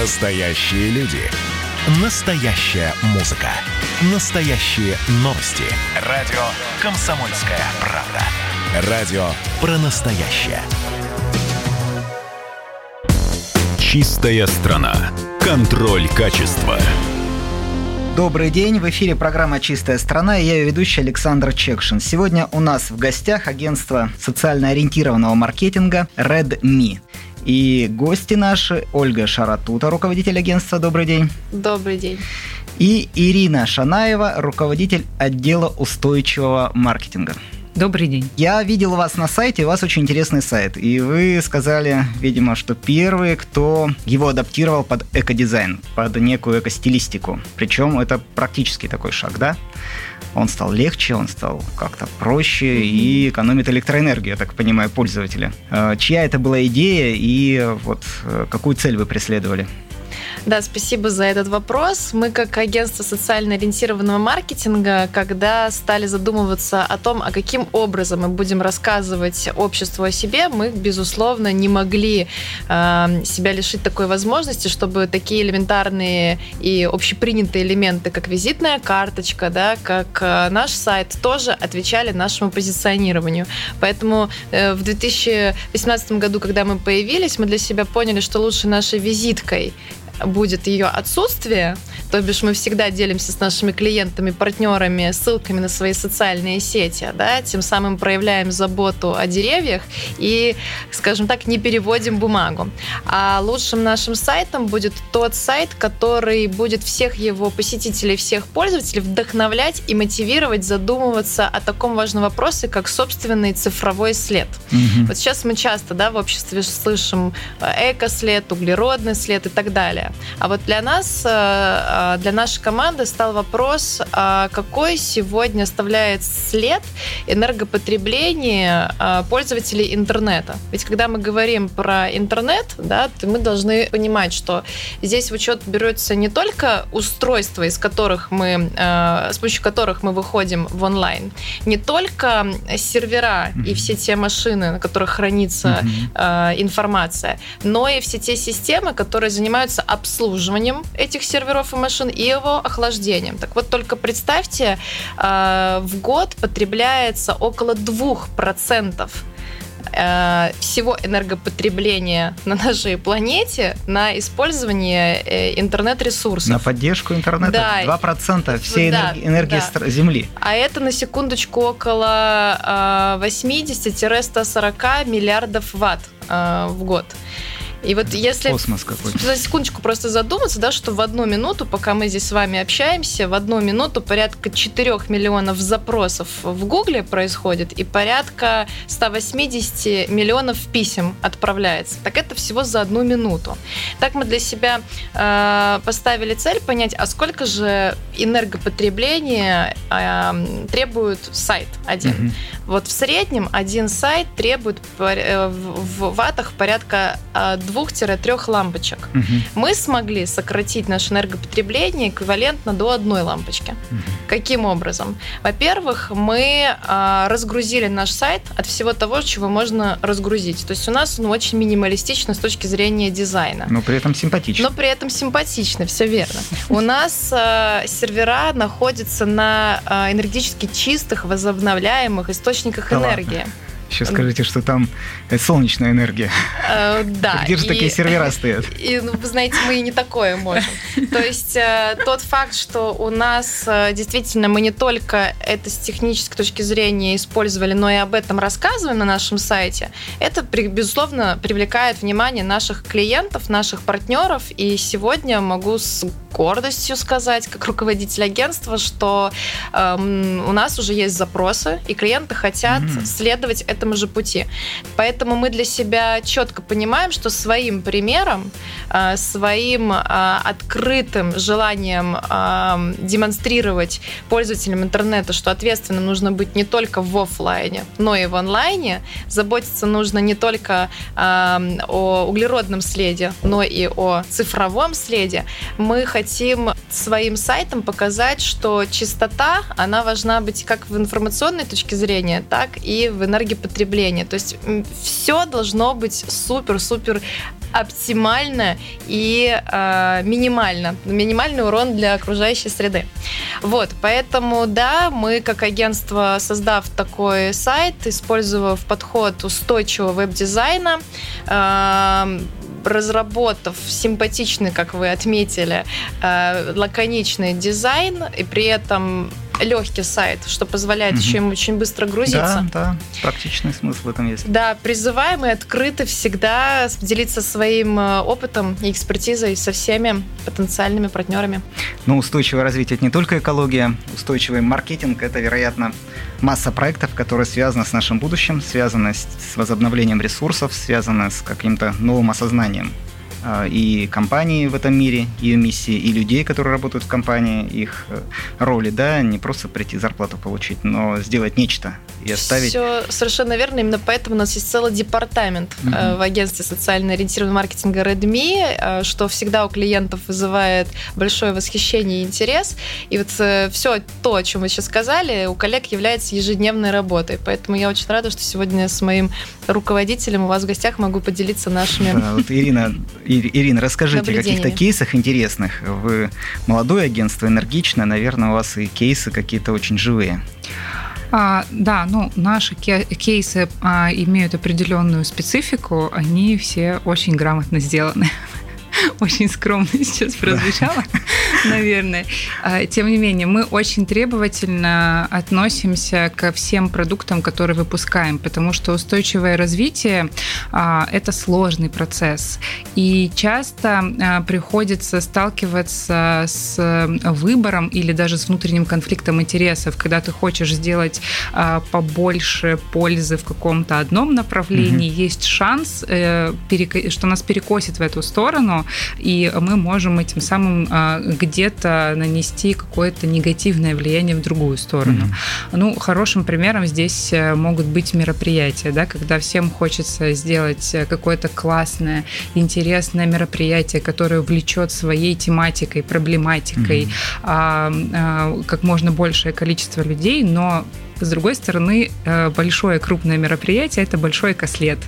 Настоящие люди. Настоящая музыка. Настоящие новости. Радио «Комсомольская правда». Радио про настоящее. Чистая страна. Контроль качества. Добрый день, в эфире программа «Чистая страна» и я ее ведущий Александр Чекшин. Сегодня у нас в гостях агентство социально ориентированного маркетинга «RedMe». И гости наши Ольга Шаратута, руководитель агентства. Добрый день. Добрый день. И Ирина Шанаева, руководитель отдела устойчивого маркетинга. Добрый день. Я видел вас на сайте, у вас очень интересный сайт. И вы сказали, видимо, что первые, кто его адаптировал под экодизайн, под некую экостилистику. Причем это практически такой шаг, да? Он стал легче, он стал как-то проще и экономит электроэнергию, я так понимаю, пользователя. Чья это была идея и вот какую цель вы преследовали? Да, спасибо за этот вопрос. Мы, как агентство социально ориентированного маркетинга, когда стали задумываться о том, а каким образом мы будем рассказывать обществу о себе, мы, безусловно, не могли себя лишить такой возможности, чтобы такие элементарные и общепринятые элементы, как визитная карточка, да, как наш сайт, тоже отвечали нашему позиционированию. Поэтому в 2018 году, когда мы появились, мы для себя поняли, что лучше нашей визиткой будет ее отсутствие, то бишь мы всегда делимся с нашими клиентами, партнерами ссылками на свои социальные сети, да, тем самым проявляем заботу о деревьях и, скажем так, не переводим бумагу. А лучшим нашим сайтом будет тот сайт, который будет всех его посетителей, всех пользователей вдохновлять и мотивировать задумываться о таком важном вопросе, как собственный цифровой след. Угу. Вот сейчас мы часто, да, в обществе слышим экослед, углеродный след и так далее. А вот для нас, для нашей команды стал вопрос, какой сегодня оставляет след энергопотребления пользователей интернета. Ведь когда мы говорим про интернет, да, то мы должны понимать, что здесь в учет берется не только устройства, с помощью которых мы выходим в онлайн, не только сервера и все те машины, на которых хранится информация, но и все те системы, которые занимаются обслуживанием этих серверов и машин и его охлаждением. Так вот, только представьте, в год потребляется около 2% всего энергопотребления на нашей планете на использование интернет-ресурсов. На поддержку интернета? Да. 2% всей энергии Земли. А это, на секундочку, около 80-140 миллиардов ватт в год. И вот если космос какой-то. За секундочку просто задуматься, да, что в одну минуту, пока мы здесь с вами общаемся, в одну минуту порядка 4 миллионов запросов в Гугле происходит и порядка 180 миллионов писем отправляется. Так это всего за одну минуту. Так мы для себя поставили цель понять, а сколько же энергопотребления требует сайт один. Mm-hmm. Вот в среднем один сайт требует в ваттах порядка 2-3 лампочек. Угу. Мы смогли сократить наше энергопотребление эквивалентно до одной лампочки. Угу. Каким образом? Во-первых, мы разгрузили наш сайт от всего того, чего можно разгрузить. То есть у нас он очень минималистичный с точки зрения дизайна. Но при этом симпатичный. Все верно. У нас сервера находятся на энергетически чистых, возобновляемых источниках энергии. Еще скажите, что там солнечная энергия. Да. Где же такие сервера стоят? И, вы знаете, мы и не такое можем. То есть тот факт, что у нас действительно мы не только это с технической точки зрения использовали, но и об этом рассказываем на нашем сайте, это, безусловно, привлекает внимание наших клиентов, наших партнеров. И сегодня могу с гордостью сказать, как руководитель агентства, что у нас уже есть запросы, и клиенты хотят следовать этому же пути. Поэтому мы для себя четко понимаем, что своим примером, своим открытым желанием демонстрировать пользователям интернета, что ответственным нужно быть не только в офлайне, но и в онлайне, заботиться нужно не только о углеродном следе, но и о цифровом следе. Мы хотим своим сайтом показать, что чистота, она важна быть как в информационной точке зрения, так и в энергопотреблении. То есть все должно быть супер-супер оптимально и минимально. Минимальный урон для окружающей среды. Вот, поэтому, да, мы как агентство, создав такой сайт, использовав подход устойчивого веб-дизайна, разработав симпатичный, как вы отметили, лаконичный дизайн, и при этом легкий сайт, что позволяет еще им очень быстро грузиться. Да, да, практичный смысл в этом есть. Да, призываем и открыто всегда делиться своим опытом и экспертизой со всеми потенциальными партнерами. Но устойчивое развитие – это не только экология, устойчивый маркетинг – это, вероятно, масса проектов, которые связаны с нашим будущим, связаны с возобновлением ресурсов, связаны с каким-то новым осознанием и компании в этом мире, ее миссии, и людей, которые работают в компании, их роли, да, не просто прийти зарплату получить, но сделать нечто и оставить. Все совершенно верно, именно поэтому у нас есть целый департамент в агентстве социально ориентированного маркетинга RedMe, что всегда у клиентов вызывает большое восхищение и интерес, и вот все то, о чем вы сейчас сказали, у коллег является ежедневной работой, поэтому я очень рада, что сегодня с моим руководителем у вас в гостях могу поделиться нашими... Да, вот Ирина, расскажите о каких-то кейсах интересных. Вы молодое агентство, энергичное, наверное, у вас и кейсы какие-то очень живые. Да, ну, наши кейсы имеют определенную специфику, они все очень грамотно сделаны. Очень скромно сейчас прозвучало, наверное. Тем не менее, мы очень требовательно относимся ко всем продуктам, которые выпускаем, потому что устойчивое развитие – это сложный процесс. И часто приходится сталкиваться с выбором или даже с внутренним конфликтом интересов, когда ты хочешь сделать побольше пользы в каком-то одном направлении, есть шанс, что нас перекосит в эту сторону, и мы можем этим самым где-то нанести какое-то негативное влияние в другую сторону. Ну, хорошим примером здесь могут быть мероприятия, да, когда всем хочется сделать какое-то классное, интересное мероприятие, которое влечет своей тематикой, проблематикой как можно большее количество людей, но с другой стороны, большое крупное мероприятие – это большой кослед.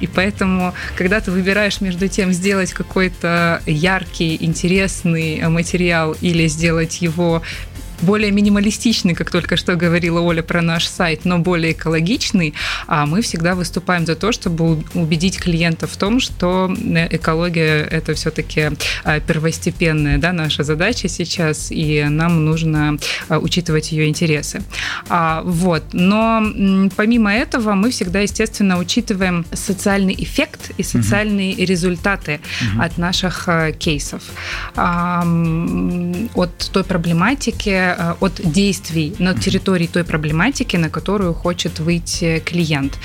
И поэтому, когда ты выбираешь между тем сделать какой-то яркий, интересный материал или сделать его более минималистичный, как только что говорила Оля про наш сайт, но более экологичный, мы всегда выступаем за то, чтобы убедить клиентов в том, что экология – это все-таки первостепенная, да, наша задача сейчас, и нам нужно учитывать ее интересы. Вот. Но помимо этого мы всегда, естественно, учитываем социальный эффект и социальные результаты от наших кейсов, от той проблематики, от действий на территории той проблематики, на которую хочет выйти клиент.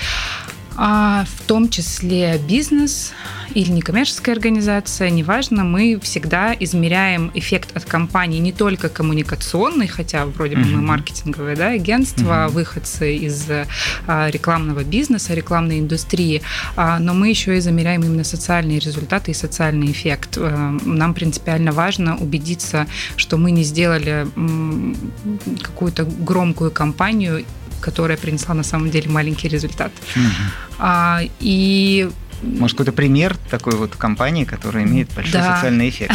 В том числе бизнес или некоммерческая организация, неважно, мы всегда измеряем эффект от компании не только коммуникационный, хотя вроде бы мы маркетинговое, да, агентство, выходцы из рекламного бизнеса, рекламной индустрии, но мы еще и замеряем именно социальные результаты и социальный эффект. Нам принципиально важно убедиться, что мы не сделали какую-то громкую кампанию, которая принесла на самом деле маленький результат. Может, какой-то пример такой вот компании, которая имеет большой социальный эффект?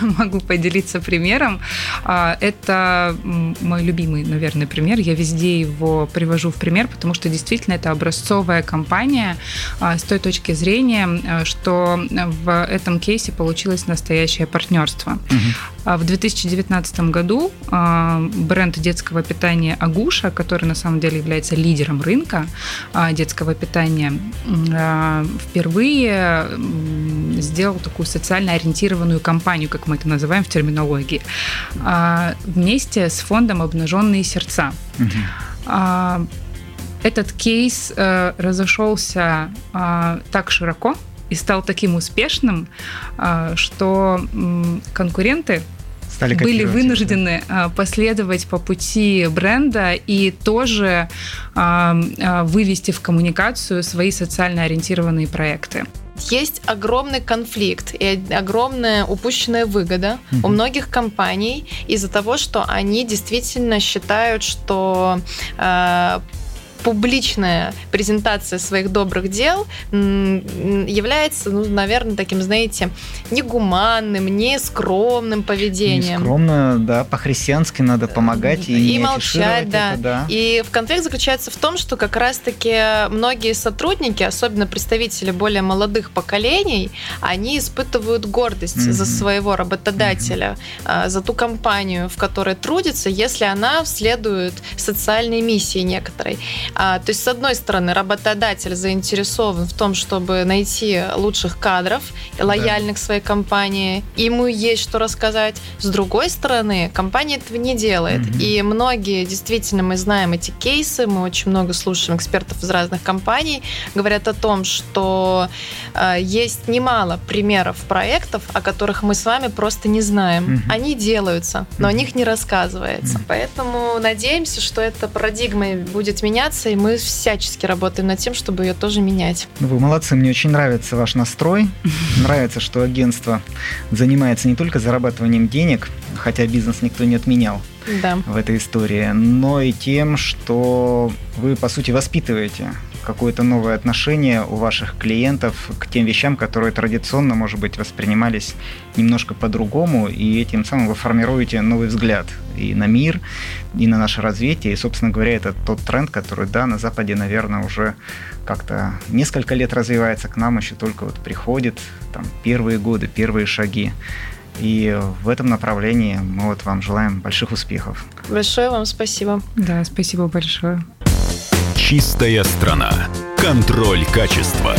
Могу поделиться примером. Это мой любимый, наверное, пример. Я везде его привожу в пример, потому что действительно это образцовая компания с той точки зрения, что в этом кейсе получилось настоящее партнерство. В 2019 году бренд детского питания «Агуша», который на самом деле является лидером рынка детского питания, впервые сделал такую социально ориентированную кампанию, как мы это называем в терминологии, вместе с фондом «Обнаженные сердца». Этот кейс разошелся так широко и стал таким успешным, что конкуренты были вынуждены последовать по пути бренда и тоже вывести в коммуникацию свои социально ориентированные проекты. Есть огромный конфликт и огромная упущенная выгода у многих компаний из-за того, что они действительно считают, что публичная презентация своих добрых дел является, ну, наверное, таким, знаете, негуманным, нескромным поведением. Нескромно, да, по-христиански надо помогать и не молчать, да. Это, да. И конфликт заключается в том, что как раз-таки многие сотрудники, особенно представители более молодых поколений, они испытывают гордость за своего работодателя, за ту компанию, в которой трудится, если она следует социальной миссии некоторой. То есть, с одной стороны, работодатель заинтересован в том, чтобы найти лучших кадров, лояльных своей компании, ему есть что рассказать. С другой стороны, компания этого не делает. И многие, действительно, мы знаем эти кейсы, мы очень много слушаем экспертов из разных компаний, говорят о том, что есть немало примеров проектов, о которых мы с вами просто не знаем. Они делаются, но о них не рассказывается. Поэтому надеемся, что эта парадигма будет меняться, и мы всячески работаем над тем, чтобы ее тоже менять. Вы молодцы, мне очень нравится ваш настрой. Нравится, что агентство занимается не только зарабатыванием денег, хотя бизнес никто не отменял в этой истории, но и тем, что вы, по сути, воспитываете какое-то новое отношение у ваших клиентов к тем вещам, которые традиционно, может быть, воспринимались немножко по-другому, и этим самым вы формируете новый взгляд и на мир, и на наше развитие. И, собственно говоря, это тот тренд, который, да, на Западе, наверное, уже как-то несколько лет развивается, к нам еще только вот приходит там первые годы, первые шаги. И в этом направлении мы вот вам желаем больших успехов. Большое вам спасибо. Да, спасибо большое. Чистая страна. Контроль качества.